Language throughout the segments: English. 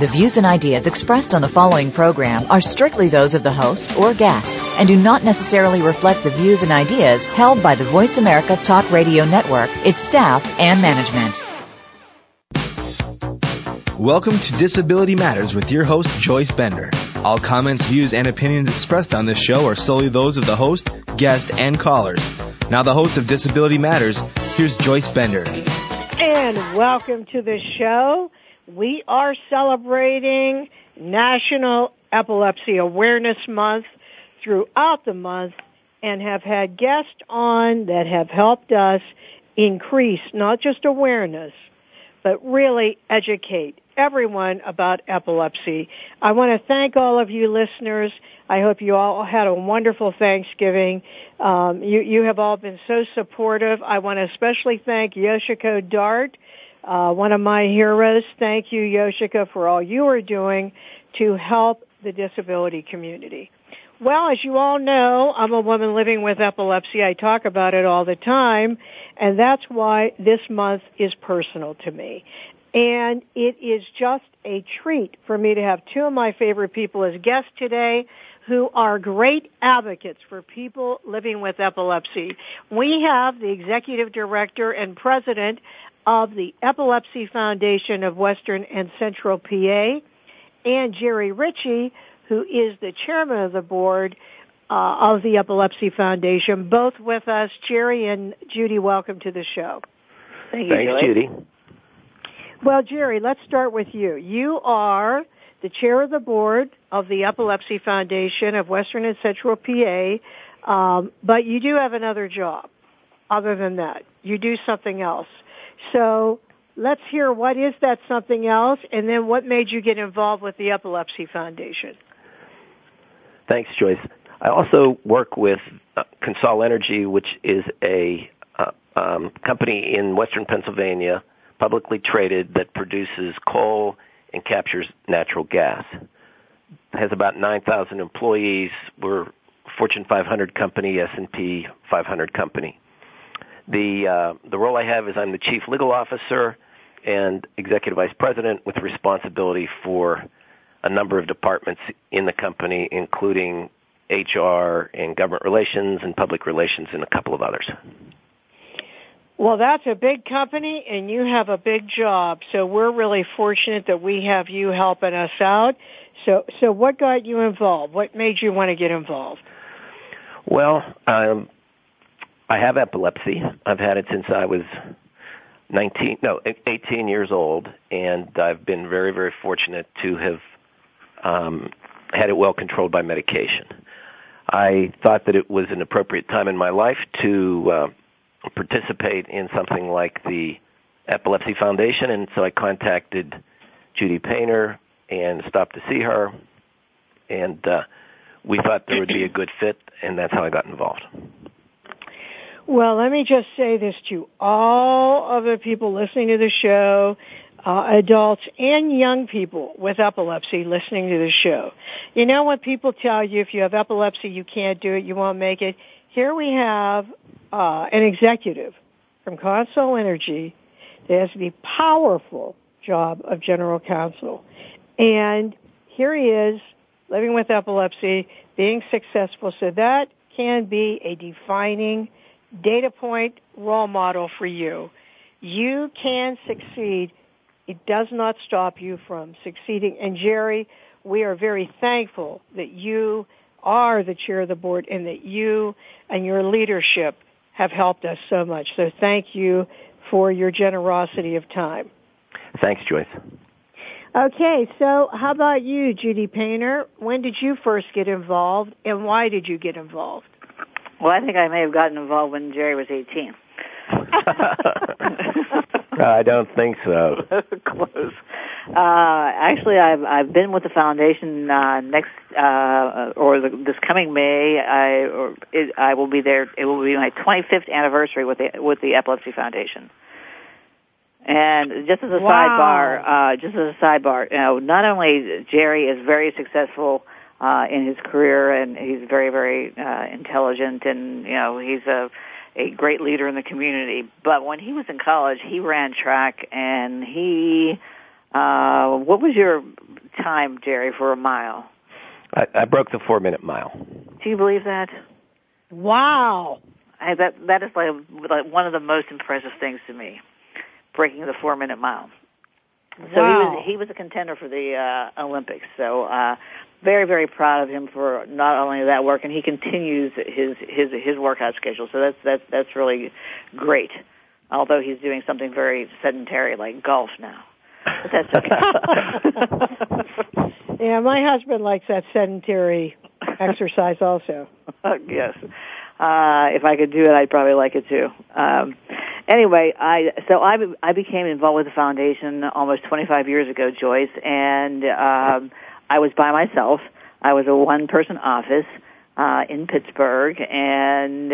The views and ideas expressed on the following program are strictly those of the host or guests and do not necessarily reflect the views and ideas held by the Voice America Talk Radio Network, its staff, and management. Welcome to Disability Matters with your host, Joyce Bender. All comments, views, and opinions expressed on this show are solely those of the host, guest, and callers. Now the host of Disability Matters, here's Joyce Bender. And welcome to the show. We are celebrating National Epilepsy Awareness Month throughout the month and have had guests on that have helped us increase not just awareness, but really educate everyone about epilepsy. I want to thank all of you listeners. I hope you all had a wonderful Thanksgiving. You have all been so supportive. I want to especially thank Yoshiko Dart, one of my heroes. Thank you, Yoshiko, for all you are doing to help the disability community. Well, as you all know, I'm a woman living with epilepsy. I talk about it all the time, and that's why this month is personal to me. And it is just a treat for me to have two of my favorite people as guests today who are great advocates for people living with epilepsy. We have the Executive Director and President of the Epilepsy Foundation of Western and Central PA, and Jerry Richey, who is the Chairman of the Board of the Epilepsy Foundation, both with us. Jerry and Judy, welcome to the show. Thanks, Judy. Well, Jerry, let's start with you. You are the chair of the board of the Epilepsy Foundation of Western and Central PA, but you do have another job other than that. You do something else. So let's hear what is that something else, and then what made you get involved with the Epilepsy Foundation? Thanks, Joyce. I also work with Consol Energy, which is a company in Western Pennsylvania, publicly traded, that produces coal and captures natural gas. It has about 9,000 employees. We're a Fortune 500 company, S&P 500 company. The role I have is I'm the chief legal officer and executive vice president with responsibility for a number of departments in the company, including HR and government relations and public relations and a couple of others. Well, that's a big company, and you have a big job, so we're really fortunate that we have you helping us out. So what got you involved? What made you want to get involved? Well, I have epilepsy. I've had it since I was 18 years old, and I've been very, very fortunate to have had it well controlled by medication. I thought that it was an appropriate time in my life to participate in something like the Epilepsy Foundation, and so I contacted Judy Painter and stopped to see her, and we thought there would be a good fit, and that's how I got involved. Well, let me just say this to all of the people listening to the show, adults and young people with epilepsy listening to the show. You know when people tell you if you have epilepsy, you can't do it, you won't make it? Here we have an executive from Consol Energy that has the powerful job of general counsel. And here he is, living with epilepsy, being successful. So that can be a defining data point, role model for you. You can succeed. It does not stop you from succeeding. And Jerry, we are very thankful that you are the chair of the board and that you and your leadership have helped us so much. So thank you for your generosity of time. Thanks, Joyce. Okay, so how about you, Judy Painter? When did you first get involved and why did you get involved? Well, I think I may have gotten involved when Jerry was 18. I don't think so. Close. Actually, I've been with the foundation this coming May. I will be there. It will be my 25th anniversary with the Epilepsy Foundation. And just as a sidebar, you know, not only Jerry is very successful in his career, and he's very, very intelligent, and you know he's a great leader in the community. But when he was in college, he ran track, and he. What was your time, Jerry, for a mile? I broke the 4-minute mile. Do you believe that? Wow! That is like one of the most impressive things to me, breaking the 4-minute mile. Wow. So he was a contender for the Olympics. So very, very proud of him for not only that work, and he continues his workout schedule. So that's really great. Although he's doing something very sedentary like golf now. But that's okay. Yeah, my husband likes that sedentary exercise also. Yes. If I could do it, I'd probably like it too. Anyway, I became involved with the foundation almost 25 years ago, Joyce, and I was by myself. I was a one-person office in Pittsburgh, and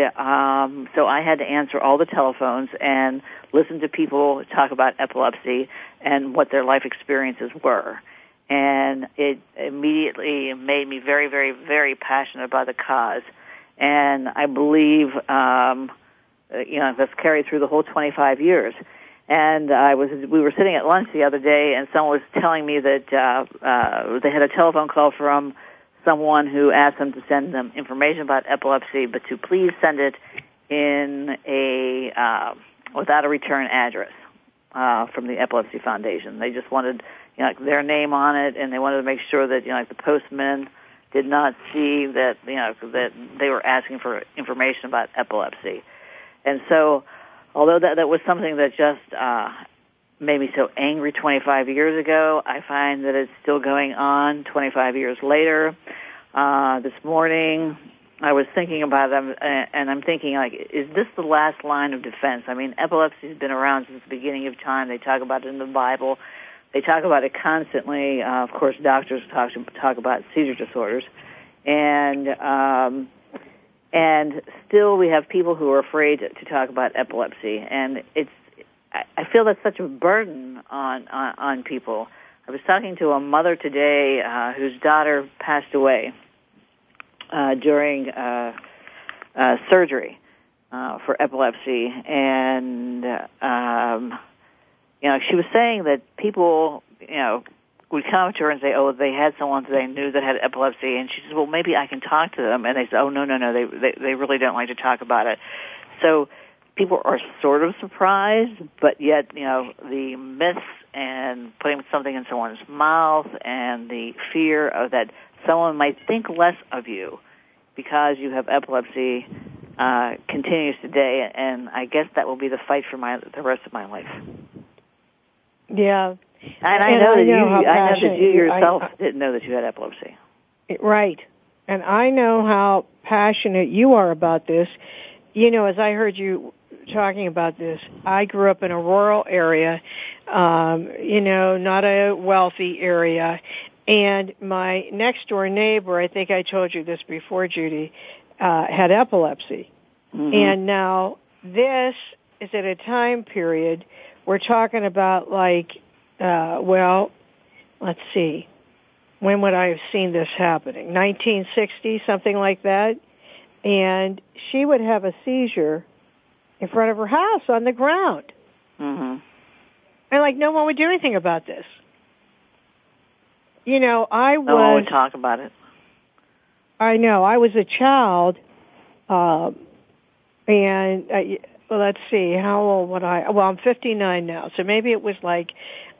so I had to answer all the telephones and listen to people talk about epilepsy and what their life experiences were. And it immediately made me very, very, very passionate about the cause. And I believe, you know, that's carried through the whole 25 years. And we were sitting at lunch the other day, and someone was telling me that they had a telephone call from someone who asked them to send them information about epilepsy, but to please send it in without a return address from the Epilepsy Foundation. They just wanted, you know, like their name on it, and they wanted to make sure that, you know, like the postman did not see that, you know, that they were asking for information about epilepsy. And so, although that was something that just made me so angry 25 years ago, I find that it's still going on 25 years later. This morning, I was thinking about it, and I'm thinking, like, is this the last line of defense? I mean, epilepsy has been around since the beginning of time. They talk about it in the Bible. They talk about it constantly. Of course, doctors talk about seizure disorders. And still we have people who are afraid to talk about epilepsy. And I feel that's such a burden on people. I was talking to a mother today whose daughter passed away during surgery for epilepsy. And, you know, she was saying that people, you know, would come to her and say, oh, they had someone that they knew that had epilepsy. And she says, well, maybe I can talk to them. And they said, oh, no, they really don't like to talk about it. So people are sort of surprised, but yet, you know, the myths and putting something in someone's mouth and the fear of that someone might think less of you because you have epilepsy continues today. And I guess that will be the fight for the rest of my life. Yeah. And I know that you yourself didn't know that you had epilepsy. Right. And I know how passionate you are about this. You know, as I heard you talking about this, I grew up in a rural area, you know, not a wealthy area. And my next-door neighbor, I think I told you this before, Judy, had epilepsy. Mm-hmm. And now this is at a time period we're talking about, like, well, let's see. When would I have seen this happening? 1960, something like that. And she would have a seizure in front of her house on the ground. Mm-hmm. And, like, no one would do anything about this. You know, no one would talk about it. I know. I was a child, and... Well, let's see, how old would I... Well, I'm 59 now, so maybe it was like...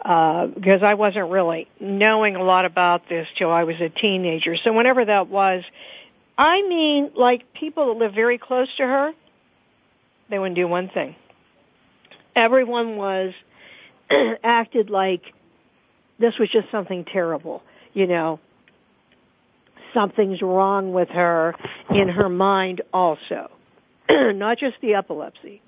because I wasn't really knowing a lot about this till I was a teenager. So whenever that was, I mean, like, people that live very close to her, they wouldn't do one thing. Everyone was... acted like this was just something terrible, you know. Something's wrong with her in her mind also. not just the epilepsy.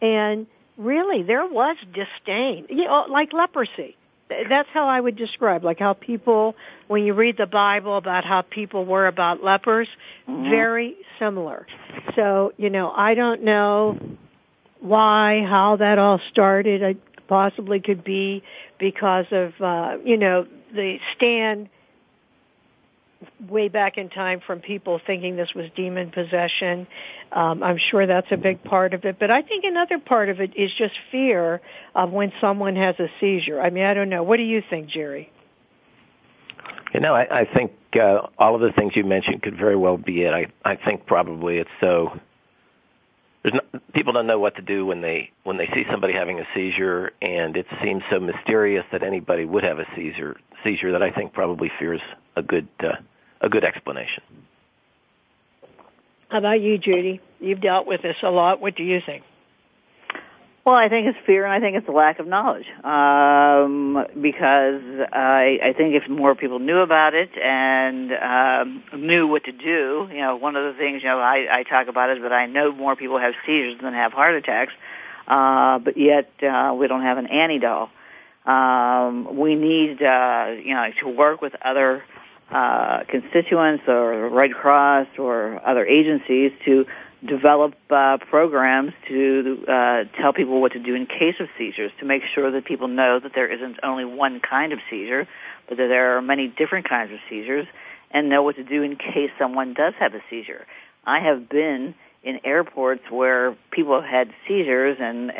And really, there was disdain, you know, like leprosy. That's how I would describe, like how people, when you read the Bible about how people were about lepers, very similar. So, you know, I don't know why, how that all started. It possibly could be because of, you know, the stand way back in time from people thinking this was demon possession. I'm sure that's a big part of it. But I think another part of it is just fear of when someone has a seizure. I mean, I don't know. What do you think, Jerry? You know, I think all of the things you mentioned could very well be it. I think probably it's so. People don't know what to do when they see somebody having a seizure, and it seems so mysterious that anybody would have a seizure that I think probably fears a good explanation. How about you, Judy? You've dealt with this a lot. What do you think? Well, I think it's fear, and I think it's a lack of knowledge, because I think if more people knew about it and knew what to do, you know, one of the things, you know, I talk about is that I know more people have seizures than have heart attacks, but yet we don't have an antidote. We need, you know, to work with other constituents or Red Cross or other agencies to develop programs to tell people what to do in case of seizures, to make sure that people know that there isn't only one kind of seizure, but that there are many different kinds of seizures, and know what to do in case someone does have a seizure. I have been in airports where people have had seizures, and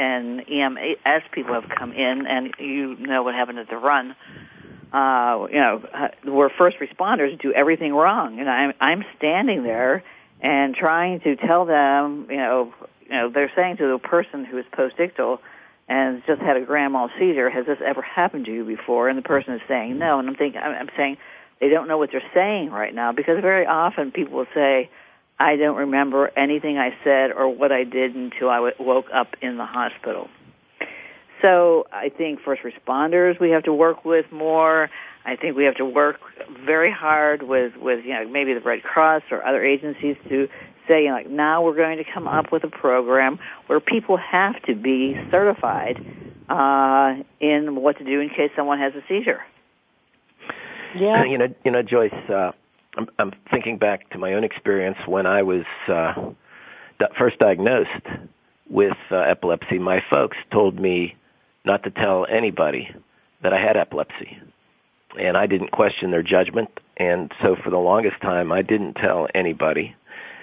EMS people have come in, and you know what happened at the run. You know, where first responders do everything wrong, and I'm standing there and trying to tell them, you know, they're saying to the person who is postictal and just had a grand mal seizure, has this ever happened to you before? And the person is saying no. And I'm saying they don't know what they're saying right now, because very often people will say, I don't remember anything I said or what I did until I woke up in the hospital. So I think first responders we have to work with more. I think we have to work very hard with you know, maybe the Red Cross or other agencies to say, you know, like, now we're going to come up with a program where people have to be certified in what to do in case someone has a seizure. Yeah. You know, Joyce, I'm thinking back to my own experience when I was first diagnosed with epilepsy. My folks told me not to tell anybody that I had epilepsy. And I didn't question their judgment, and so for the longest time, I didn't tell anybody.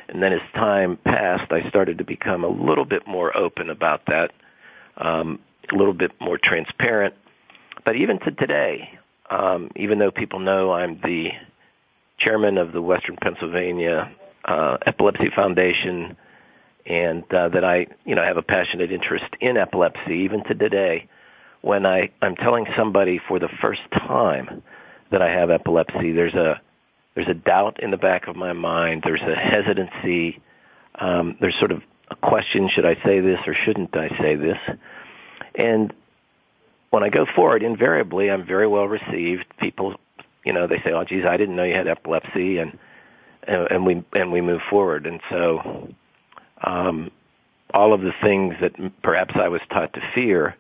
And then as time passed, I started to become a little bit more open about that, a little bit more transparent. But even to today, even though people know I'm the chairman of the Western Pennsylvania Epilepsy Foundation, and that I, you know, have a passionate interest in epilepsy, even to today, when I'm telling somebody for the first time that I have epilepsy, there's a doubt in the back of my mind. There's a hesitancy. There's sort of a question, should I say this or shouldn't I say this? And when I go forward, invariably, I'm very well received. People, you know, they say, oh, geez, I didn't know you had epilepsy, and we move forward. And so all of the things that perhaps I was taught to fear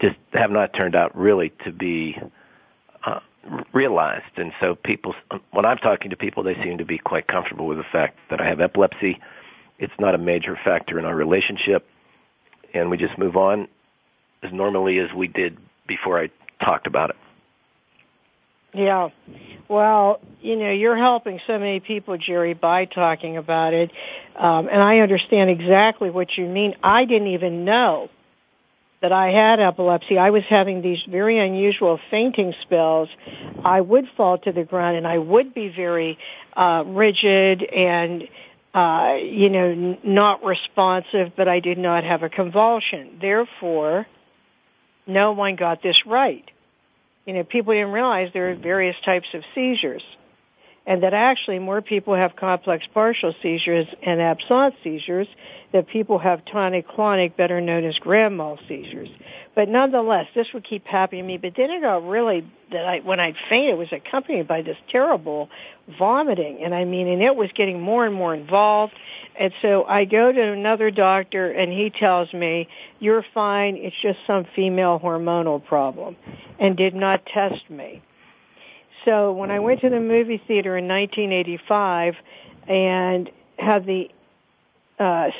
just have not turned out really to be realized. And so people, when I'm talking to people, they seem to be quite comfortable with the fact that I have epilepsy. It's not a major factor in our relationship, and we just move on as normally as we did before I talked about it. Yeah. Well, you know, you're helping so many people, Jerry, by talking about it. And I understand exactly what you mean. I didn't even know that I had epilepsy. I was having these very unusual fainting spells. I would fall to the ground, and I would be very rigid and, you know, not responsive, but I did not have a convulsion. Therefore, no one got this right. You know, people didn't realize there are various types of seizures. and that actually more people have complex partial seizures and absence seizures than people have tonic-clonic, better known as grand mal seizures. But nonetheless, this would keep happening to me. But then it got really, when I fainted, it was accompanied by this terrible vomiting. And I mean, and it was getting more and more involved. And so I go to another doctor, and he tells me, you're fine, it's just some female hormonal problem, and did not test me. So when I went to the movie theater in 1985 and had the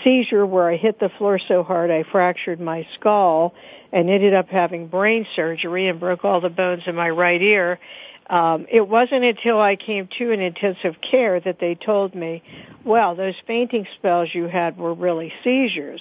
seizure where I hit the floor so hard I fractured my skull and ended up having brain surgery and broke all the bones in my right ear, it wasn't until I came to an intensive care that they told me, well, those fainting spells you had were really seizures.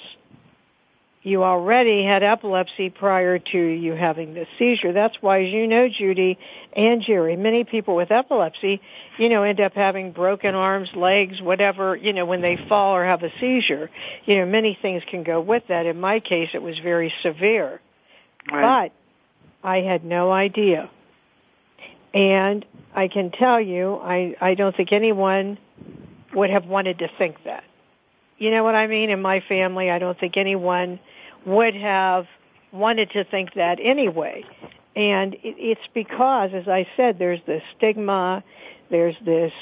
You already had epilepsy prior to you having the seizure. That's why, as you know, Judy and Jerry, many people with epilepsy, you know, end up having broken arms, legs, whatever, you know, when they fall or have a seizure. You know, many things can go with that. In my case, it was very severe. Right. But I had no idea. And I can tell you, I don't think anyone would have wanted to think that. You know what I mean? In my family, I don't think anyone would have wanted to think that anyway. And it's because, as I said, there's this stigma, there's this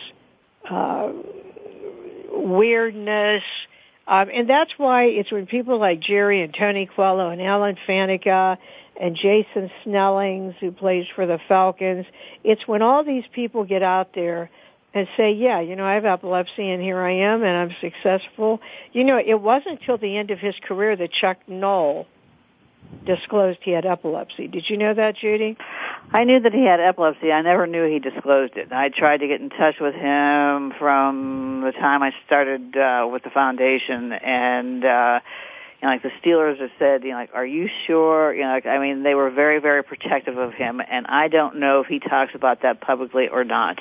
weirdness, and that's why it's when people like Jerry and Tony Coelho and Alan Faneca and Jason Snellings, who plays for the Falcons, it's when all these people get out there and say, yeah, you know, I have epilepsy, and here I am, and I'm successful. You know, it wasn't until the end of his career that Chuck Knoll disclosed he had epilepsy. Did you know that, Judy? I knew that he had epilepsy. I never knew he disclosed it. I tried to get in touch with him from the time I started with the foundation, and you know, like the Steelers have said, you know, like, are you sure? You know, like, I mean, they were very, very protective of him, and I don't know if he talks about that publicly or not.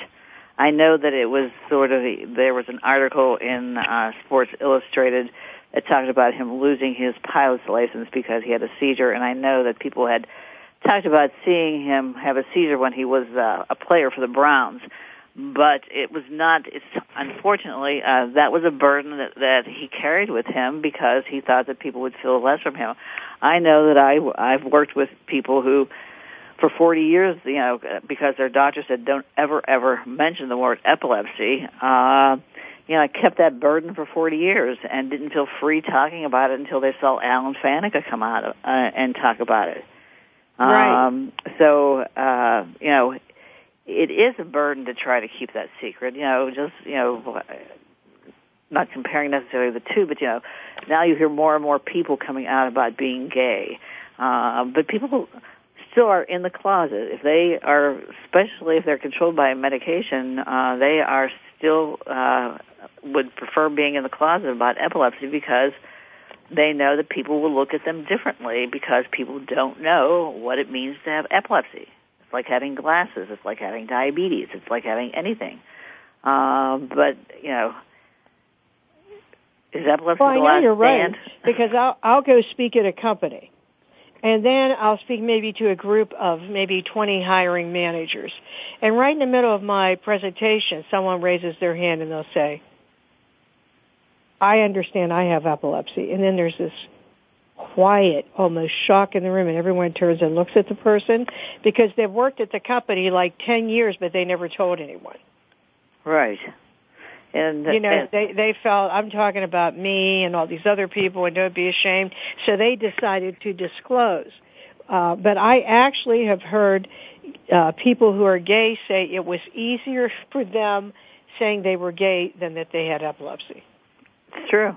I know that it was sort of, there was an article in Sports Illustrated that talked about him losing his pilot's license because he had a seizure, and I know that people had talked about seeing him have a seizure when he was a player for the Browns, but it was not, unfortunately, that was a burden that he carried with him because he thought that people would feel less from him. I know that I've worked with people who, for 40 years, you know, because their doctor said don't ever, ever mention the word epilepsy, you know, I kept that burden for 40 years and didn't feel free talking about it until they saw Alan Faneca come out and talk about it. Right. So, you know, it is a burden to try to keep that secret, you know, just, you know, not comparing necessarily the two, but, you know, now you hear more and more people coming out about being gay. But people still are in the closet. If they are, especially if they're controlled by medication, they are still would prefer being in the closet about epilepsy because they know that people will look at them differently because people don't know what it means to have epilepsy. It's like having glasses. It's like having diabetes. It's like having anything. But, you know, is epilepsy the last stand? Well, I know you're right, because I'll go speak at a company. And then I'll speak maybe to a group of maybe 20 hiring managers. And right in the middle of my presentation, someone raises their hand and they'll say, I understand I have epilepsy. And then there's this quiet, almost shock in the room, and everyone turns and looks at the person because they've worked at the company like 10 years, but they never told anyone. Right. And, you know, and they felt, I'm talking about me and all these other people, and don't be ashamed. So they decided to disclose. But I actually have heard people who are gay say it was easier for them saying they were gay than that they had epilepsy. It's true.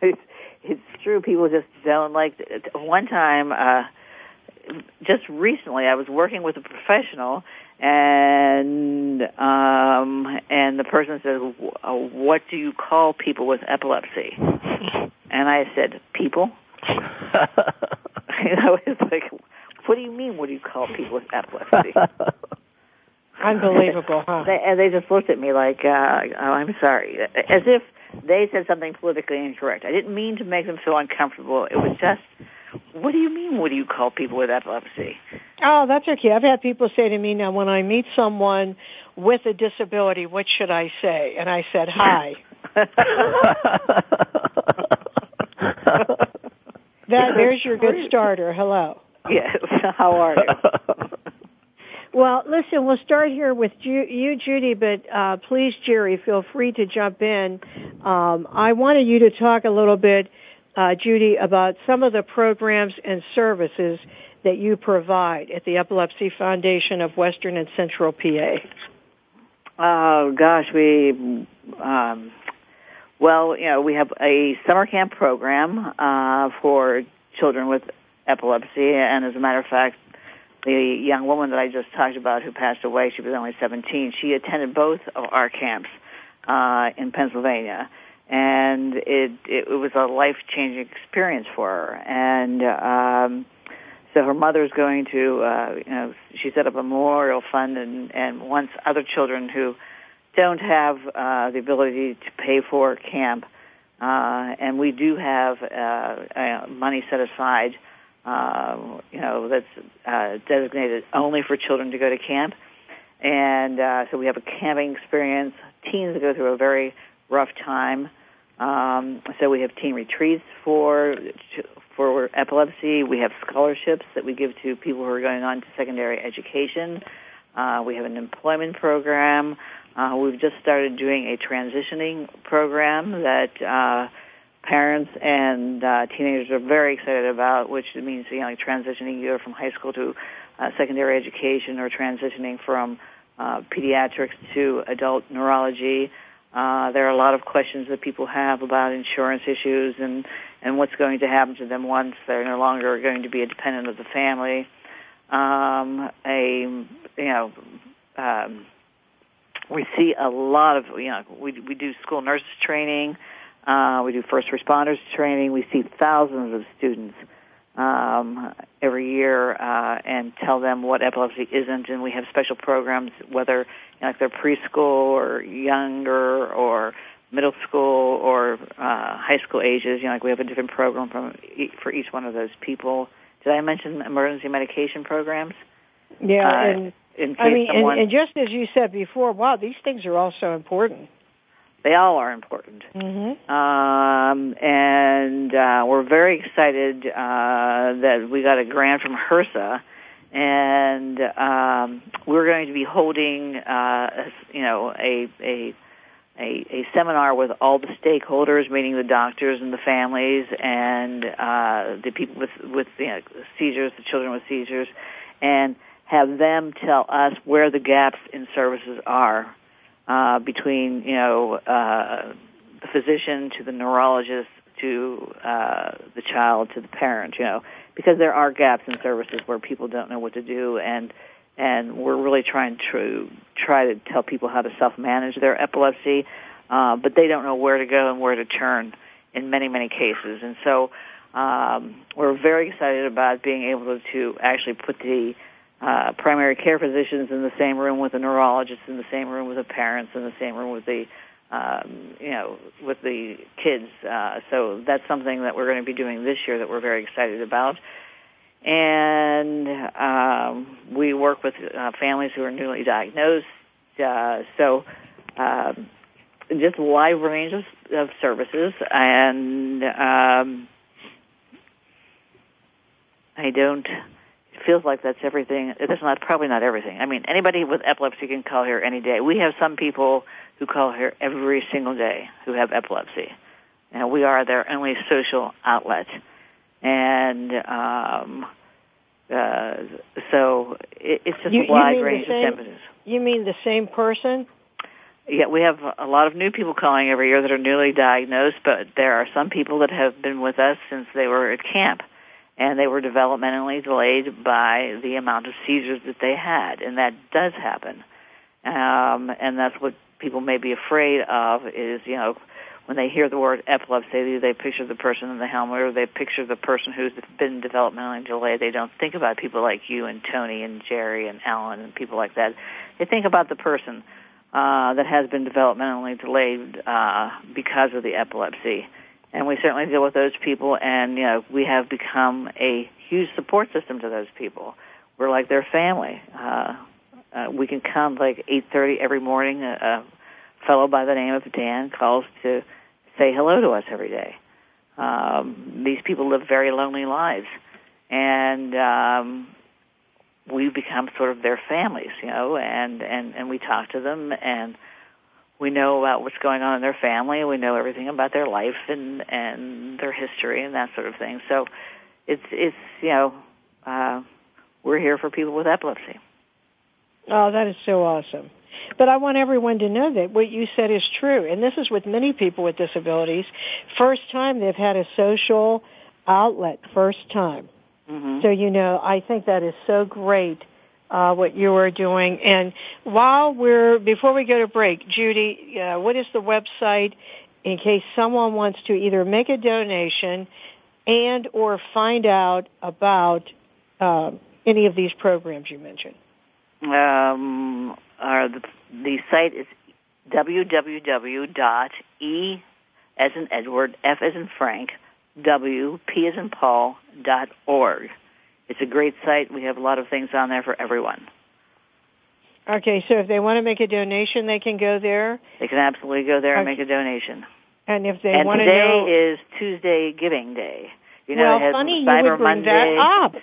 It's true. People just don't like it. One time, just recently, I was working with a professional, and the person says, what do you call people with epilepsy? And I said, people? You know, it's like, what do you mean, what do you call people with epilepsy? Unbelievable, huh? And they just looked at me like, oh, I'm sorry, as if they said something politically incorrect. I didn't mean to make them feel uncomfortable. It was just, what do you mean, what do you call people with epilepsy? Oh, that's okay. I've had people say to me, now, when I meet someone with a disability, what should I say? And I said, hi. There's your good starter. Hello. Yes. How are you? Well, listen, we'll start here with you, Judy, but please, Jerry, feel free to jump in. I wanted you to talk a little bit, Judy, about some of the programs and services that you provide at the Epilepsy Foundation of Western and Central PA. Oh, gosh, we have a summer camp program for children with epilepsy, and as a matter of fact, the young woman that I just talked about who passed away, she was only 17, she attended both of our camps in Pennsylvania, and it was a life-changing experience for her. And so her mother's going to, she set up a memorial fund and wants other children who don't have the ability to pay for camp, and we do have money set aside, that's designated only for children to go to camp. And so we have a camping experience. Teens go through a very rough time. So we have teen retreats for epilepsy. We have scholarships that we give to people who are going on to secondary education. We have an employment program. We've just started doing a transitioning program that parents and teenagers are very excited about, which means, like transitioning either from high school to secondary education, or transitioning from pediatrics to adult neurology. There are a lot of questions that people have about insurance issues and what's going to happen to them once they're no longer going to be a dependent of the family. We see a lot of, we do school nurses training, we do first responders training. We see thousands of students every year and tell them what epilepsy isn't, and we have special programs, whether they're preschool or younger or middle school or high school ages. We have a different program for each one of those people. Did I mention emergency medication programs? Yeah, and just as you said before, wow, these things are all so important. They all are important. Mm-hmm. We're very excited that we got a grant from HRSA, and we're going to be holding, a seminar with all the stakeholders, meaning the doctors and the families and the people with seizures, the children with seizures, and have them tell us where the gaps in services are. Between, the physician to the neurologist to the child to the parent, because there are gaps in services where people don't know what to do, and we're really trying to tell people how to self-manage their epilepsy, but they don't know where to go and where to turn in many, many cases. And so we're very excited about being able to actually put the primary care physicians in the same room with the neurologists, in the same room with the parents, in the same room with the, with the kids. So that's something that we're going to be doing this year that we're very excited about. And we work with families who are newly diagnosed. Just a wide range of services. And feels like that's everything. That's probably not everything. I mean, anybody with epilepsy can call here any day. We have some people who call here every single day who have epilepsy. We are their only social outlet. And so it's just a wide range of symptoms. You mean the same person? Yeah, we have a lot of new people calling every year that are newly diagnosed, but there are some people that have been with us since they were at camp. And they were developmentally delayed by the amount of seizures that they had, and that does happen. And that's what people may be afraid of is, when they hear the word epilepsy, they picture the person in the helmet, or they picture the person who's been developmentally delayed. They don't think about people like you and Tony and Jerry and Alan and people like that. They think about the person that has been developmentally delayed because of the epilepsy. And we certainly deal with those people, and we have become a huge support system to those people. We're like their family. We can come like 8:30 every morning. A fellow by the name of Dan calls to say hello to us every day. These people live very lonely lives, and we become sort of their families, you know, and we talk to them, and we know about what's going on in their family, and we know everything about their life and their history and that sort of thing. So it's you know, we're here for people with epilepsy. Oh, that is so awesome. But I want everyone to know that what you said is true, and this is with many people with disabilities. First time they've had a social outlet, first time. Mm-hmm. So, you know, I think that is so great what you are doing. And before we go to break, Judy, what is the website in case someone wants to either make a donation and or find out about any of these programs you mentioned? The site is www.e as in Edward, F as in Frank, W, P as in Paul.org. It's a great site. We have a lot of things on there for everyone. Okay, so if they want to make a donation, they can go there? They can absolutely go there and make a donation. And if they want to know... And today is Tuesday Giving Day. You know, well, it has funny Cyber you would bring Monday. That up.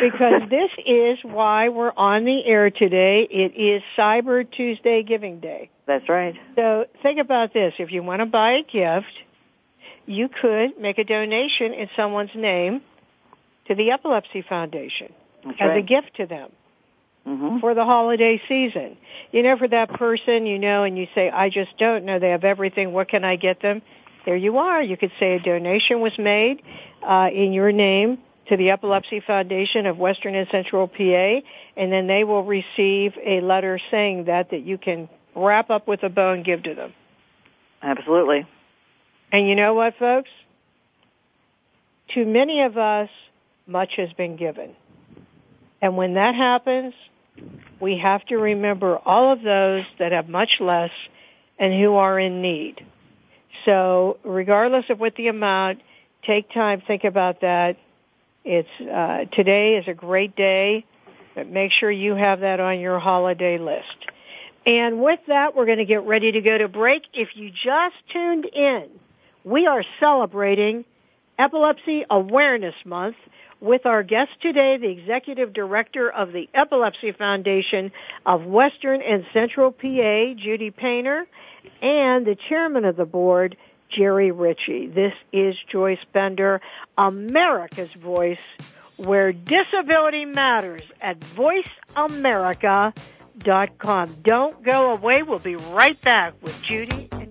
Because this is why we're on the air today. It is Cyber Tuesday Giving Day. That's right. So think about this. If you want to buy a gift, you could make a donation in someone's name to the Epilepsy Foundation as a gift to them for the holiday season. You know, for that person, you know, and you say, I just don't know. They have everything. What can I get them? There you are. You could say a donation was made in your name to the Epilepsy Foundation of Western and Central PA, and then they will receive a letter saying that you can wrap up with a bow and give to them. Absolutely. And you know what, folks? To many of us, much has been given. And when that happens, we have to remember all of those that have much less and who are in need. So regardless of what the amount, take time, think about that. It's today is a great day, but make sure you have that on your holiday list. And with that, we're going to get ready to go to break. If you just tuned in, we are celebrating Epilepsy Awareness Month with our guest today, the Executive Director of the Epilepsy Foundation of Western and Central PA, Judy Painter, and the Chairman of the Board, Jerry Richey. This is Joyce Bender, America's Voice, where disability matters at voiceamerica.com. Don't go away. We'll be right back with Judy and Jerry.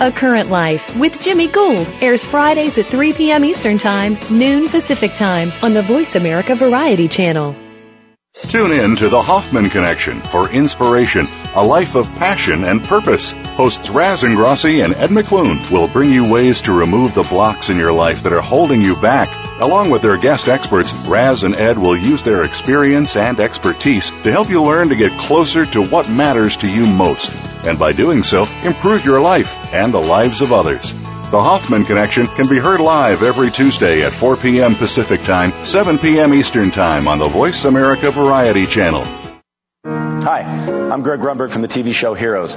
A Current Life with Jimmy Gould airs Fridays at 3 p.m. Eastern Time, noon Pacific Time on the Voice America Variety Channel. Tune in to The Hoffman Connection for inspiration, a life of passion and purpose. Hosts Raz and Grossi and Ed McClune will bring you ways to remove the blocks in your life that are holding you back. Along with their guest experts, Raz and Ed will use their experience and expertise to help you learn to get closer to what matters to you most. And by doing so, improve your life and the lives of others. The Hoffman Connection can be heard live every Tuesday at 4 p.m. Pacific Time, 7 p.m. Eastern Time on the Voice America Variety Channel. Hi, I'm Greg Grumberg from the TV show Heroes.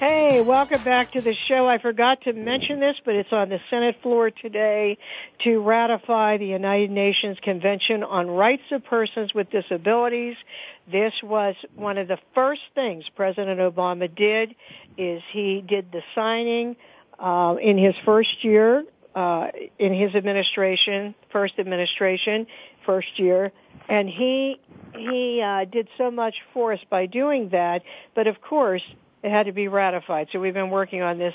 Hey, welcome back to the show. I forgot to mention this, but it's on the Senate floor today to ratify the United Nations Convention on Rights of Persons with Disabilities. This was one of the first things President Obama did, is he did the signing in his first year, in his administration, first year, and he did so much for us by doing that, but of course, it had to be ratified. So we've been working on this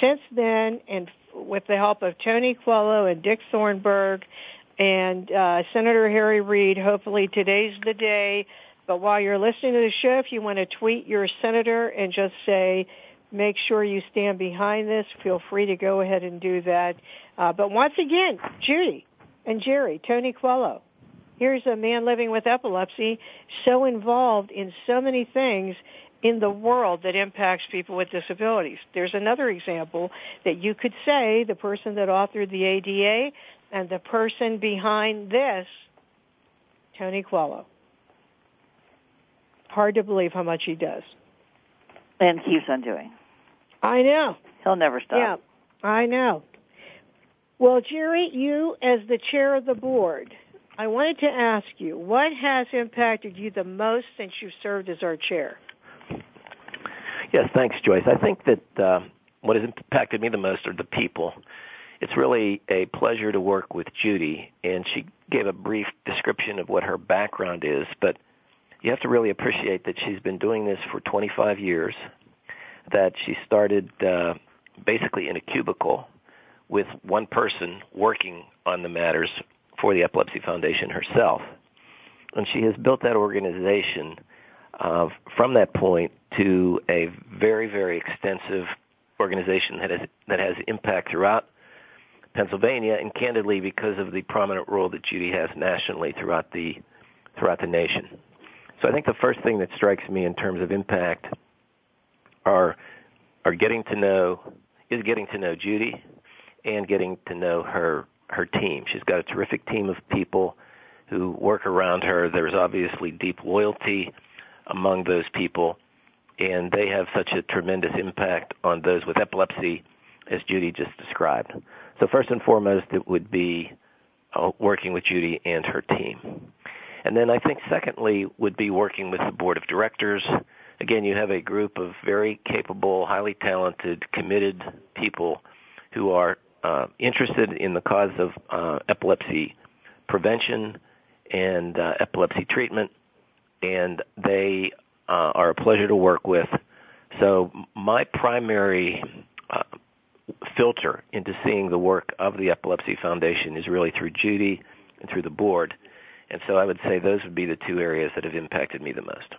since then, and with the help of Tony Coelho and Dick Thornburg and Senator Harry Reid. Hopefully today's the day. But while you're listening to the show, if you want to tweet your senator and just say, make sure you stand behind this, feel free to go ahead and do that. But once again, Judy and Jerry, Tony Coelho. Here's a man living with epilepsy, so involved in so many things in the world that impacts people with disabilities. There's another example that you could say the person that authored the ADA and the person behind this, Tony Coelho. Hard to believe how much he does. And keeps on doing. I know. He'll never stop. Yeah, I know. Well, Jerry, you as the chair of the board, I wanted to ask you, what has impacted you the most since you've served as our chair? Yes, thanks, Joyce. I think that what has impacted me the most are the people. It's really a pleasure to work with Judy, and she gave a brief description of what her background is, but you have to really appreciate that she's been doing this for 25 years, that she started basically in a cubicle with one person working on the matters for the Epilepsy Foundation herself. And she has built that organization from that point to a very, very extensive organization that has impact throughout Pennsylvania, and candidly because of the prominent role that Judy has nationally throughout the nation. So I think the first thing that strikes me in terms of impact is getting to know Judy and getting to know her team. She's got a terrific team of people who work around her. There's obviously deep loyalty among those people, and they have such a tremendous impact on those with epilepsy, as Judy just described. So first and foremost, it would be working with Judy and her team. And then I think secondly would be working with the board of directors. Again, you have a group of very capable, highly talented, committed people who are interested in the cause of epilepsy prevention and epilepsy treatment, and they are a pleasure to work with. So my primary filter into seeing the work of the Epilepsy Foundation is really through Judy and through the board. And so I would say those would be the two areas that have impacted me the most.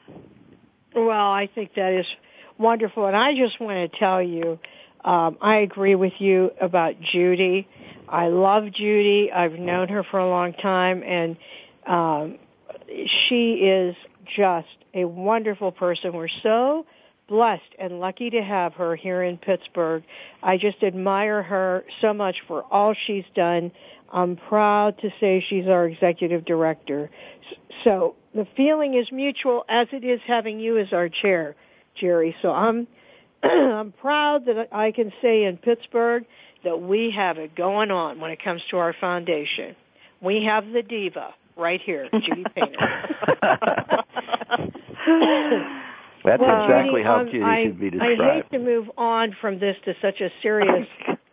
Well, I think that is wonderful. And I just want to tell you, I agree with you about Judy. I love Judy. I've known her for a long time, and she is just a wonderful person. We're so blessed and lucky to have her here in Pittsburgh. I just admire her so much for all she's done. I'm proud to say she's our executive director. So the feeling is mutual, as it is having you as our chair, Jerry. So I'm proud that I can say in Pittsburgh that we have it going on when it comes to our foundation. We have the diva right here, Judy Painter. That's exactly how Judy should be described. I hate to move on from this to such a serious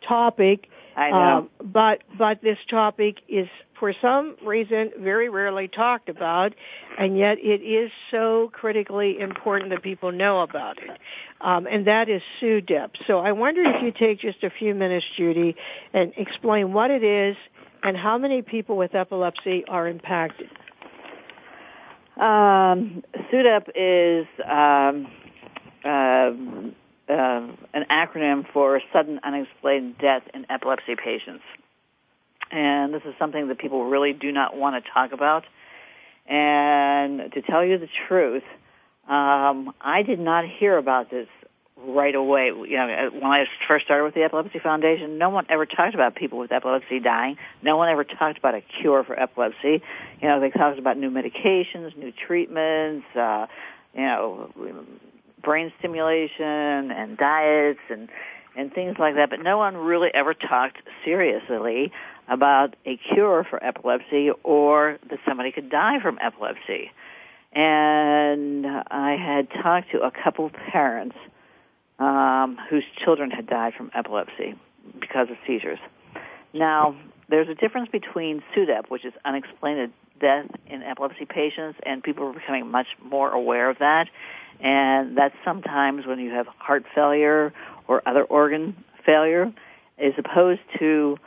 topic, I know. But this topic is for some reason very rarely talked about, and yet it is so critically important that people know about it. And that is SUDEP. So I wonder if you take just a few minutes, Judy, and explain what it is and how many people with epilepsy are impacted. SUDEP is an acronym for Sudden Unexplained Death in Epilepsy Patients. And this is something that people really do not want to talk about. And to tell you the truth, I did not hear about this right away. You know, when I first started with the Epilepsy Foundation, no one ever talked about people with epilepsy dying. No one ever talked about a cure for epilepsy. You know, they talked about new medications, new treatments, brain stimulation and diets and things like that. But no one really ever talked seriously about a cure for epilepsy or that somebody could die from epilepsy. And I had talked to a couple parents whose children had died from epilepsy because of seizures. Now, there's a difference between SUDEP, which is unexplained death in epilepsy patients, and people are becoming much more aware of that. And that's sometimes when you have heart failure or other organ failure, as opposed to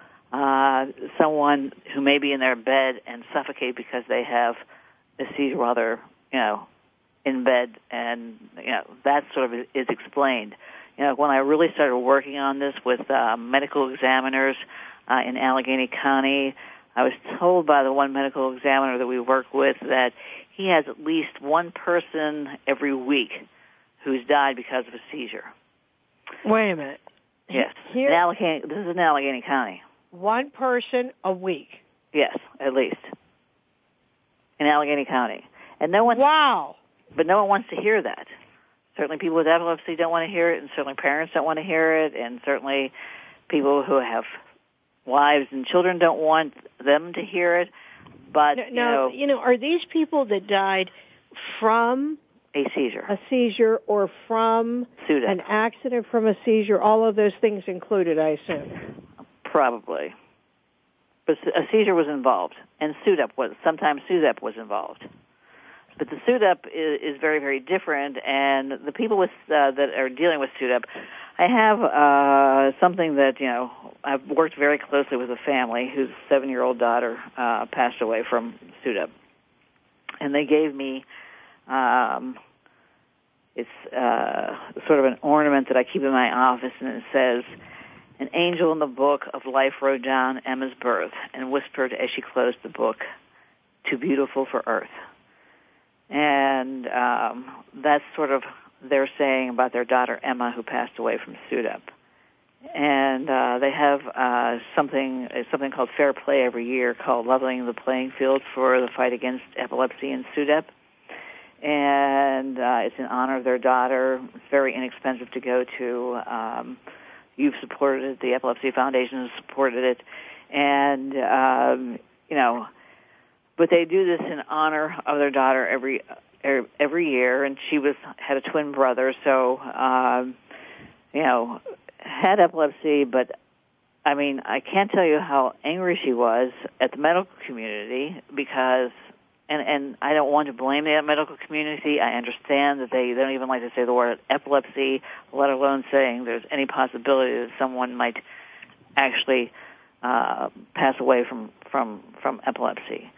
someone who may be in their bed and suffocate because they have a seizure while they're, in bed, and, that sort of is explained. You know, when I really started working on this with medical examiners in Allegheny County, I was told by the one medical examiner that we work with that he has at least one person every week who's died because of a seizure. Wait a minute. Yes. This is in Allegheny County. One person a week? Yes, at least. In Allegheny County. And no one. Wow. But no one wants to hear that. Certainly people with epilepsy don't want to hear it, and certainly parents don't want to hear it, and certainly people who have wives and children don't want them to hear it. But now, are these people that died from a seizure, or from SUDEP, an accident from a seizure? All of those things included, I assume. Probably, but a seizure was involved, and sometimes SUDEP was involved. But the SUDEP is very, very different, and the people with that are dealing with SUDEP, I have something that, I've worked very closely with a family whose 7-year-old daughter passed away from SUDEP. And they gave me, it's sort of an ornament that I keep in my office, and it says, "An angel in the book of life wrote down Emma's birth and whispered as she closed the book, 'Too beautiful for earth.'" And that's sort of their saying about their daughter Emma, who passed away from SUDEP. And they have something called Fair Play every year, called Leveling the Playing Field for the Fight Against Epilepsy and SUDEP. And it's in honor of their daughter. It's very inexpensive to go to. You've supported it. The Epilepsy Foundation has supported it. And, but they do this in honor of their daughter every year, and she had a twin brother, so had epilepsy. But I mean, I can't tell you how angry she was at the medical community, because, and I don't want to blame the medical community. I understand that they don't even like to say the word epilepsy, let alone saying there's any possibility that someone might actually pass away from epilepsy.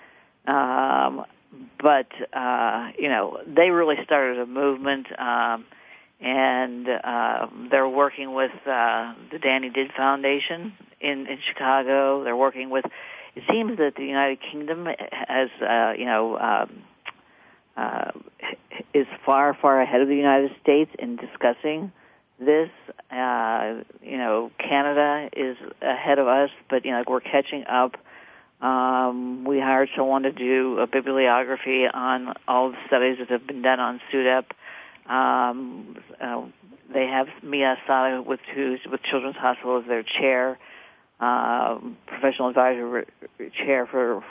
But they really started a movement, and they're working with the Danny Did Foundation in Chicago. They're working with, it seems that the United Kingdom has, is far, far ahead of the United States in discussing this. Canada is ahead of us, but, we're catching up. We hired someone to do a bibliography on all the studies that have been done on SUDEP. They have Mia Salah, with Children's Hospital, as their chair, professional advisory chair for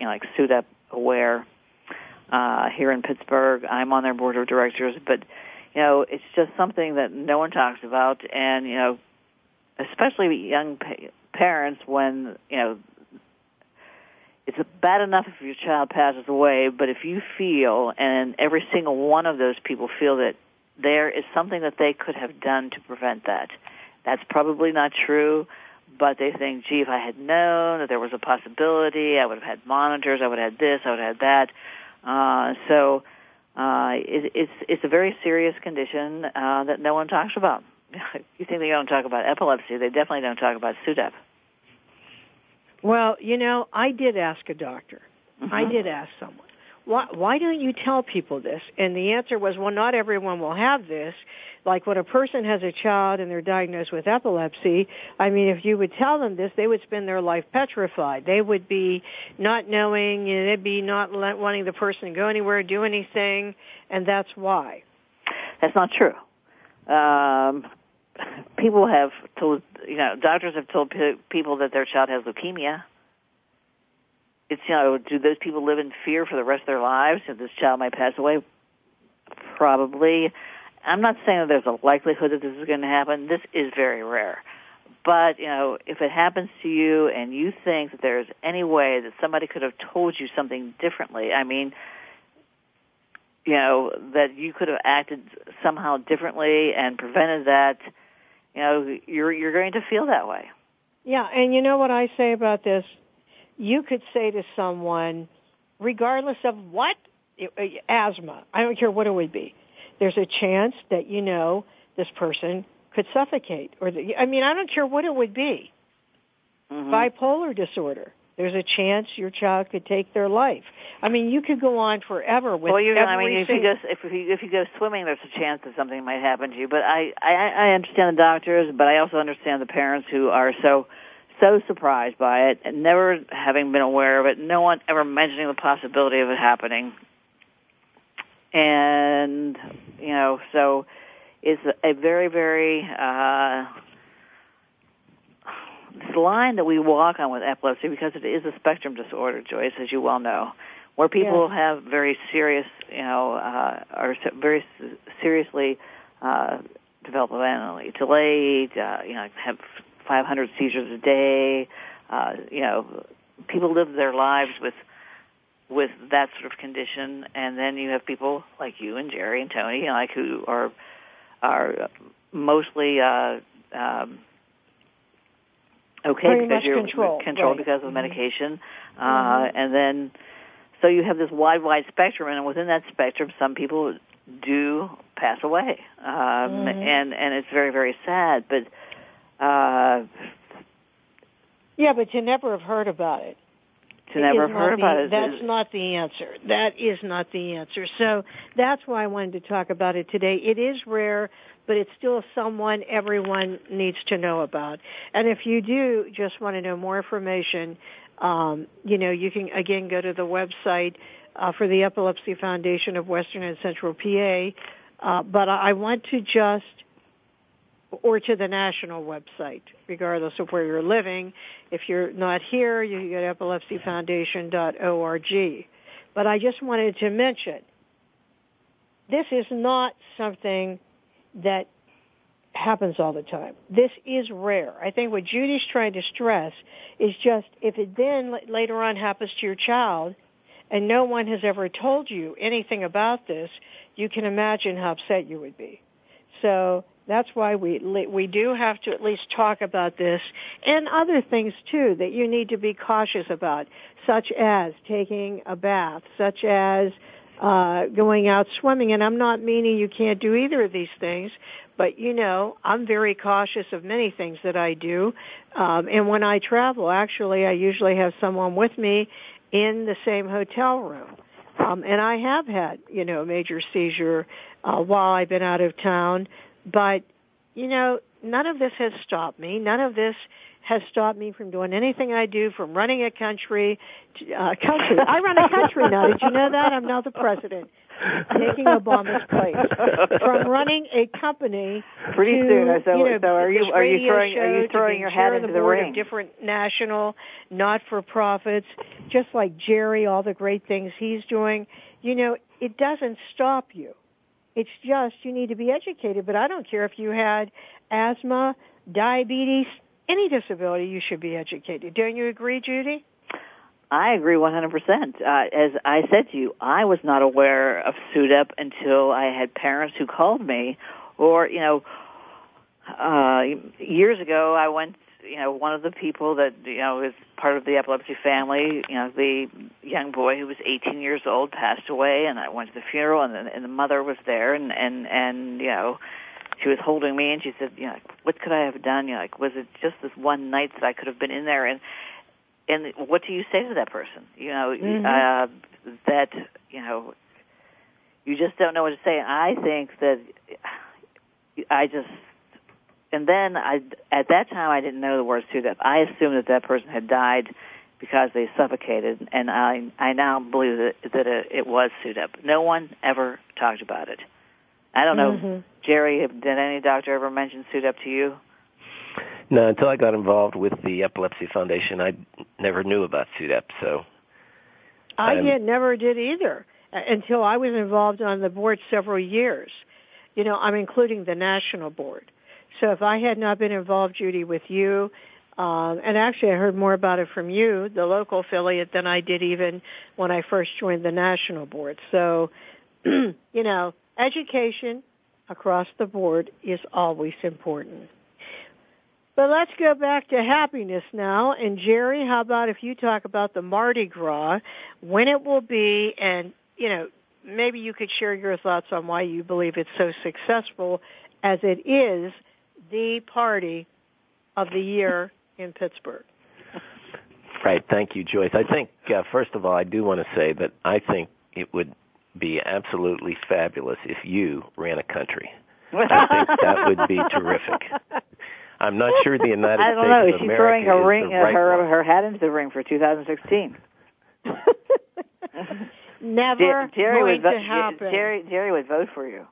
SUDEP Aware here in Pittsburgh. I'm on their board of directors, but it's just something that no one talks about, and especially young parents when it's bad enough if your child passes away, but if you feel, and every single one of those people feel that there is something that they could have done to prevent that. That's probably not true, but they think, gee, if I had known that there was a possibility, I would have had monitors, I would have had this, I would have had that. So it's a very serious condition that no one talks about. You think they don't talk about epilepsy, they definitely don't talk about SUDEP. Well, you know, I did ask a doctor. Mm-hmm. I did ask someone, why don't you tell people this? And the answer was, well, not everyone will have this. Like when a person has a child and they're diagnosed with epilepsy, I mean, if you would tell them this, they would spend their life petrified. They would be not knowing, you know, they'd be not wanting the person to go anywhere, do anything, and that's why. That's not true. People have told, you know, doctors have told people that their child has leukemia. It's, you know, do those people live in fear for the rest of their lives that this child might pass away? Probably. I'm not saying that there's a likelihood that this is going to happen. This is very rare. But, you know, if it happens to you and you think that there's any way that somebody could have told you something differently, I mean, you know, that you could have acted somehow differently and prevented that, you know, you're going to feel that way. Yeah, and you know what I say about this? You could say to someone, regardless of what, asthma, I don't care what it would be, there's a chance that, you know, this person could suffocate. Or I mean, I don't care what it would be. Mm-hmm. Bipolar disorder. There's a chance your child could take their life. I mean, you could go on forever with. Well, you know, I mean, if you go swimming, there's a chance that something might happen to you. But I understand the doctors, but I also understand the parents who are so surprised by it, and never having been aware of it, no one ever mentioning the possibility of it happening. And you know, so it's a very, very. This line that we walk on with epilepsy, because it is a spectrum disorder, Joyce, as you well know, where people yes. have very serious, you know, are very seriously developmentally delayed, you know, have 500 seizures a day, you know, people live their lives with that sort of condition, and then you have people like you and Jerry and Tony, you know, like who are mostly. Okay, very because you're controlled right. because of medication. Mm-hmm. And then, so you have this wide spectrum, and within that spectrum, some people do pass away. And it's very, very sad. But yeah, but to never have heard about it. To never have heard about it. That's not the answer. That is not the answer. So that's why I wanted to talk about it today. It is rare, but it's still someone everyone needs to know about. And if you do just want to know more information, you know, you can, again, go to the website for the Epilepsy Foundation of Western and Central PA. But I want to just, or to the national website, regardless of where you're living. If you're not here, you can go to epilepsyfoundation.org. But I just wanted to mention, this is not something that happens all the time. This is rare. I think what Judy's trying to stress is just if it then later on happens to your child and no one has ever told you anything about this, you can imagine how upset you would be. So that's why we do have to at least talk about this and other things, too, that you need to be cautious about, such as taking a bath, such as going out swimming. And I'm not meaning you can't do either of these things, but, you know, I'm very cautious of many things that I do. And when I travel, actually, I usually have someone with me in the same hotel room. And I have had, you know, a major seizure while I've been out of town. But, you know, none of this has stopped me. None of this has stopped me from doing anything I do, from running a country. I run a country now. Did you know that? I'm now the president, taking Obama's place. From running a company pretty soon. Are you throwing your hat into the ring? Of different national not-for-profits, just like Jerry, all the great things he's doing. You know, it doesn't stop you. It's just you need to be educated, but I don't care if you had asthma, diabetes, any disability, you should be educated. Don't you agree, Judy? I agree 100%. As I said to you, I was not aware of SUDEP until I had parents who called me, or, years ago I went, one of the people that, is part of the epilepsy family, the young boy who was 18 years old passed away, and I went to the funeral, and the mother was there, and she was holding me, and she said, what could I have done? Was it just this one night that I could have been in there? And what do you say to that person? That, you just don't know what to say. I think that at that time I didn't know the word SUDEP. I assumed that person had died because they suffocated, and I now believe that it was SUDEP. No one ever talked about it. I don't know, Jerry, did any doctor ever mention SUDEP to you? No, until I got involved with the Epilepsy Foundation, I never knew about SUDEP. So I never did either until I was involved on the board several years. I'm including the national board. So if I had not been involved, Judy, with you, and actually I heard more about it from you, the local affiliate, than I did even when I first joined the national board. So, education across the board is always important. But let's go back to happiness now. And, Jerry, how about if you talk about the Mardi Gras, when it will be, and, maybe you could share your thoughts on why you believe it's so successful, as it is the party of the year in Pittsburgh. Right. Thank you, Joyce. I think, first of all, I do want to say that I think it would be absolutely fabulous if you ran a country. I think that would be terrific. I'm not sure the United States of America is the right one. I don't know. She's throwing a ring, her hat into the ring for 2016. Never going to happen. Jerry would vote for you.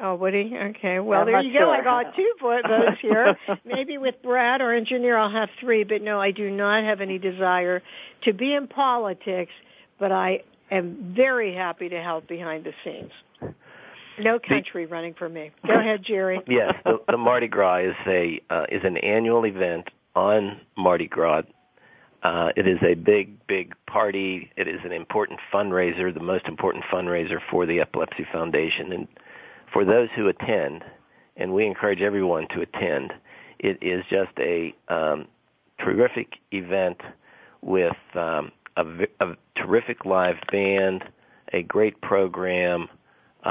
Oh, would he? Okay. Well, there you go. I got 2 votes here. Maybe with Brad or Engineer I'll have 3, but no, I do not have any desire to be in politics, but I am very happy to help behind the scenes. No country running for me. Go ahead, Jerry. Yes, the Mardi Gras is an annual event on Mardi Gras. It is a big, big party. It is an important fundraiser, the most important fundraiser for the Epilepsy Foundation. And for those who attend, and we encourage everyone to attend, it is just a terrific event with a terrific live band, a great program, a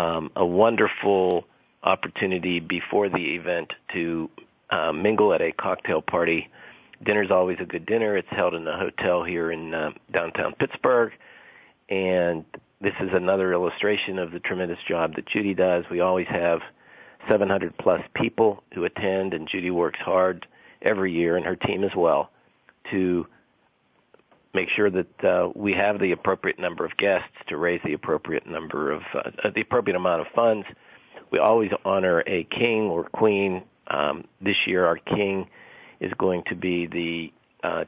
wonderful opportunity before the event to mingle at a cocktail party. Dinner's always a good dinner. It's held in a hotel here in downtown Pittsburgh. And this is another illustration of the tremendous job that Judy does. We always have 700-plus people who attend, and Judy works hard every year, and her team as well, to make sure that we have the appropriate number of guests to raise the appropriate the appropriate amount of funds. We always honor a king or queen. This year, our king is going to be the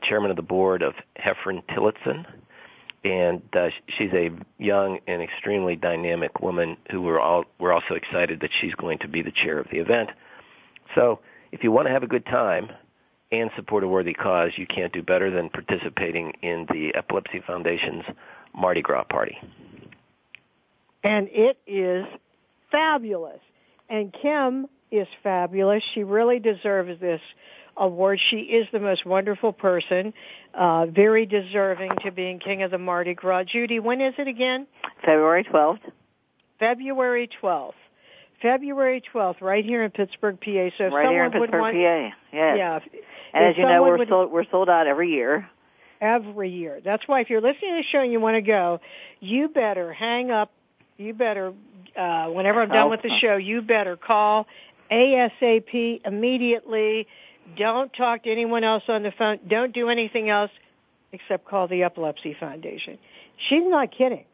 chairman of the board of Heffron Tillotson, and she's a young and extremely dynamic woman who we're also excited that she's going to be the chair of the event. So, if you want to have a good time and support a worthy cause, you can't do better than participating in the Epilepsy Foundation's Mardi Gras party. And it is fabulous. And Kim is fabulous. She really deserves this award. She is the most wonderful person, very deserving to being King of the Mardi Gras. Judy, when is it again? February 12th. February 12th. February 12th, right here in Pittsburgh, PA. So if right here in Pittsburgh, PA. Yes. Yeah. And as you know, we're sold out every year. Every year. That's why if you're listening to the show and you want to go, you better hang up. You better, whenever I'm done with the show, you better call ASAP immediately. Don't talk to anyone else on the phone. Don't do anything else except call the Epilepsy Foundation. She's not kidding.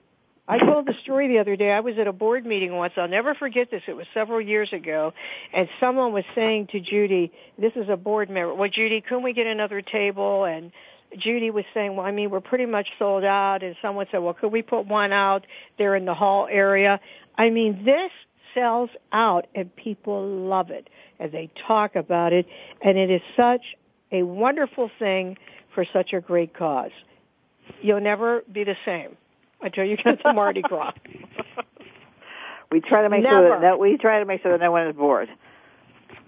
I told the story the other day. I was at a board meeting once. I'll never forget this. It was several years ago, and someone was saying to Judy, this is a board member, well, Judy, couldn't we get another table? And Judy was saying, well, I mean, we're pretty much sold out. And someone said, well, could we put one out there in the hall area? I mean, this sells out, and people love it, and they talk about it, and it is such a wonderful thing for such a great cause. you'll never be the same until you get to Mardi Gras. We try to make sure that no one is bored.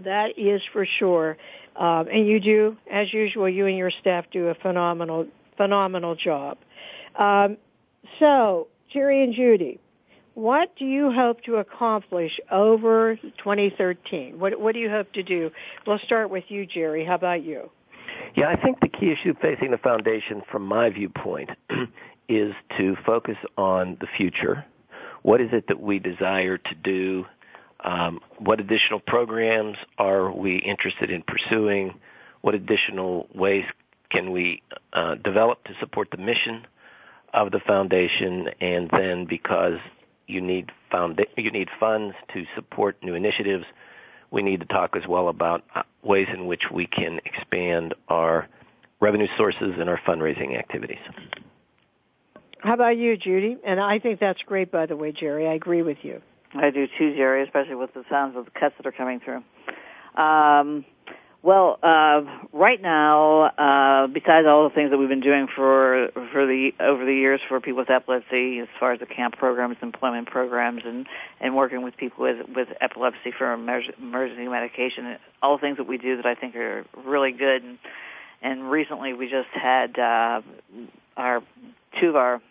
That is for sure. And you do, as usual, you and your staff do a phenomenal job. So, Jerry and Judy, what do you hope to accomplish over 2013? What do you hope to do? We'll start with you, Jerry. How about you? Yeah, I think the key issue facing the foundation, from my viewpoint, is to focus on the future. What is it that we desire to do? What additional programs are we interested in pursuing? What additional ways can we develop to support the mission of the foundation? And then, because you need funds to support new initiatives, we need to talk as well about ways in which we can expand our revenue sources and our fundraising activities. How about you, Judy? And I think that's great, by the way, Jerry. I agree with you. I do too, Jerry, especially with the sounds of the cuts that are coming through. Right now, besides all the things that we've been doing over the years for people with epilepsy, as far as the camp programs, employment programs, and working with people with epilepsy for emergency medication, all the things that we do that I think are really good. And recently we just had two of our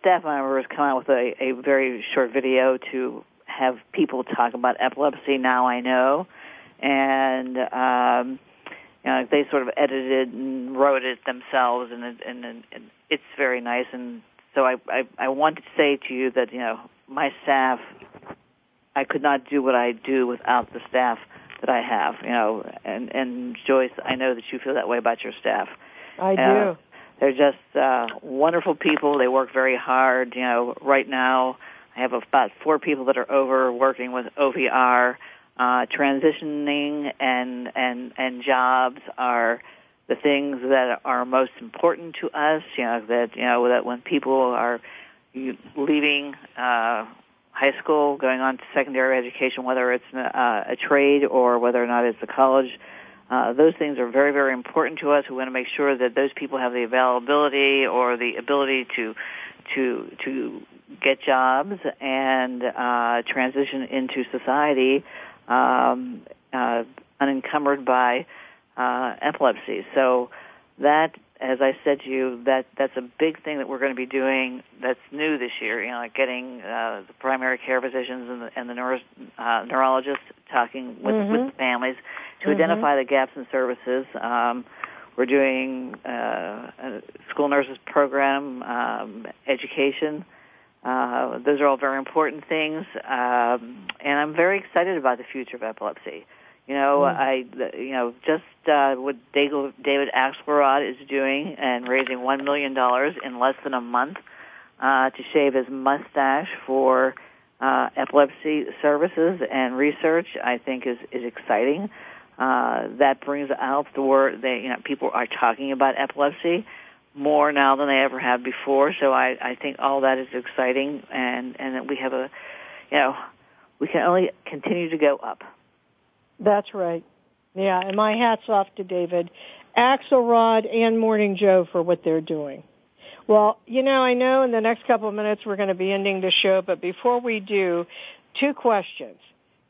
staff members come out with a very short video to have people talk about epilepsy. Now I know. And they sort of edited and wrote it themselves, and it's very nice. And so I want to say to you that, my staff, I could not do what I do without the staff that I have. And Joyce, I know that you feel that way about your staff. I do. They're just wonderful people. They work very hard. Right now I have about 4 people that are over working with OVR. Transitioning and jobs are the things that are most important to us. That when people are leaving high school, going on to secondary education, whether it's a trade or whether or not it's a college, those things are very, very important to us. We want to make sure that those people have the availability or the ability to get jobs and transition into society. Unencumbered by epilepsy. So that, as I said to you, that's a big thing that we're going to be doing that's new this year, like getting the primary care physicians and the neurologists talking with the families to identify the gaps in services. We're doing a school nurses program, education. Those are all very important things, and I'm very excited about the future of epilepsy. What David Axelrod is doing and raising $1 million in less than a month to shave his mustache for epilepsy services and research, I think is exciting. That brings out the word that people are talking about epilepsy more now than they ever have before. So I think all that is exciting, and that we have we can only continue to go up. That's right. Yeah, and my hat's off to David Axelrod and Morning Joe for what they're doing. Well, I know in the next couple of minutes we're going to be ending the show, but before we do, 2 questions.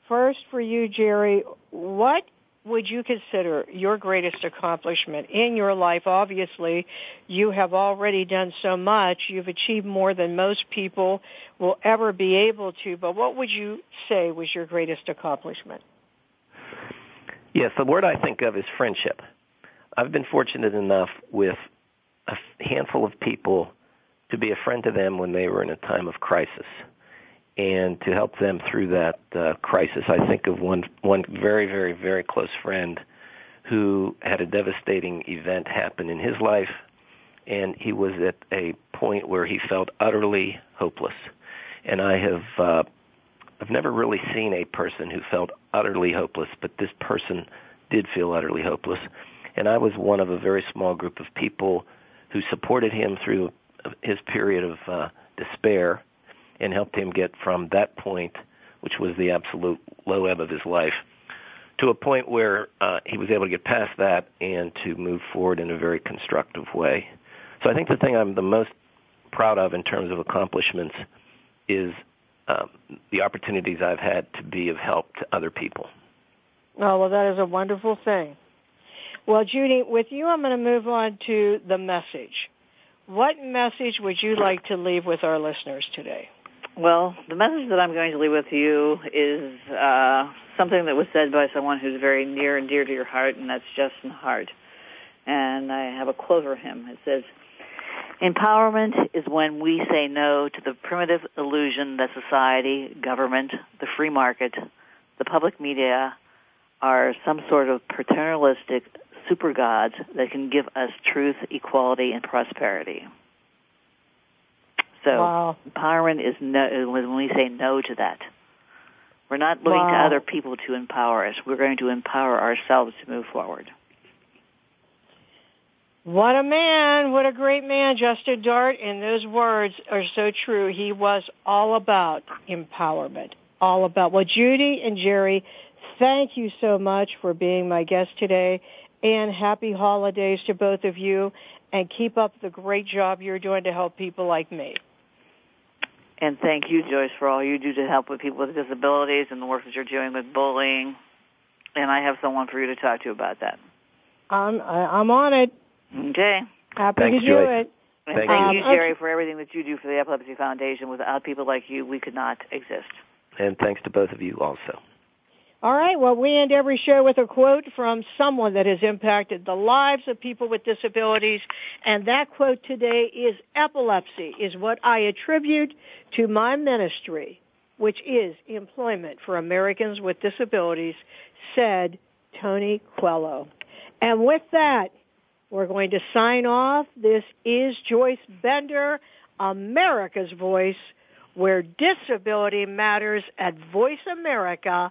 First, for you, Jerry, what would you consider your greatest accomplishment in your life? Obviously, you have already done so much. You've achieved more than most people will ever be able to. But what would you say was your greatest accomplishment? Yes, the word I think of is friendship. I've been fortunate enough with a handful of people to be a friend to them when they were in a time of crisis, and to help them through that crisis. I think of one very, very, very close friend who had a devastating event happen in his life, and he was at a point where he felt utterly hopeless. And I have I've never really seen a person who felt utterly hopeless, but this person did feel utterly hopeless. And I was one of a very small group of people who supported him through his period of despair, and helped him get from that point, which was the absolute low ebb of his life, to a point where he was able to get past that and to move forward in a very constructive way. So I think the thing I'm the most proud of in terms of accomplishments is the opportunities I've had to be of help to other people. Oh, well, that is a wonderful thing. Well, Judy, with you, I'm going to move on to the message. What message would you like to leave with our listeners today? Well, the message that I'm going to leave with you is something that was said by someone who's very near and dear to your heart, and that's Justin Hart. And I have a quote for him. It says, "Empowerment is when we say no to the primitive illusion that society, government, the free market, the public media are some sort of paternalistic super gods that can give us truth, equality, and prosperity." So empowerment is no, when we say no to that. We're not looking to other people to empower us. We're going to empower ourselves to move forward. What a man. What a great man, Justin Dart. And those words are so true. He was all about empowerment, all about. Well, Judy and Jerry, thank you so much for being my guest today, and happy holidays to both of you, and keep up the great job you're doing to help people like me. And thank you, Joyce, for all you do to help with people with disabilities and the work that you're doing with bullying. And I have someone for you to talk to about that. I'm on it. Okay. Happy to do it. And thank you, Jerry, for everything that you do for the Epilepsy Foundation. Without people like you, we could not exist. And thanks to both of you also. All right, well, we end every show with a quote from someone that has impacted the lives of people with disabilities, and that quote today is, "Epilepsy is what I attribute to my ministry, which is employment for Americans with disabilities," said Tony Coelho. And with that, we're going to sign off. This is Joyce Bender, America's Voice, where disability matters, at voiceamerica.com.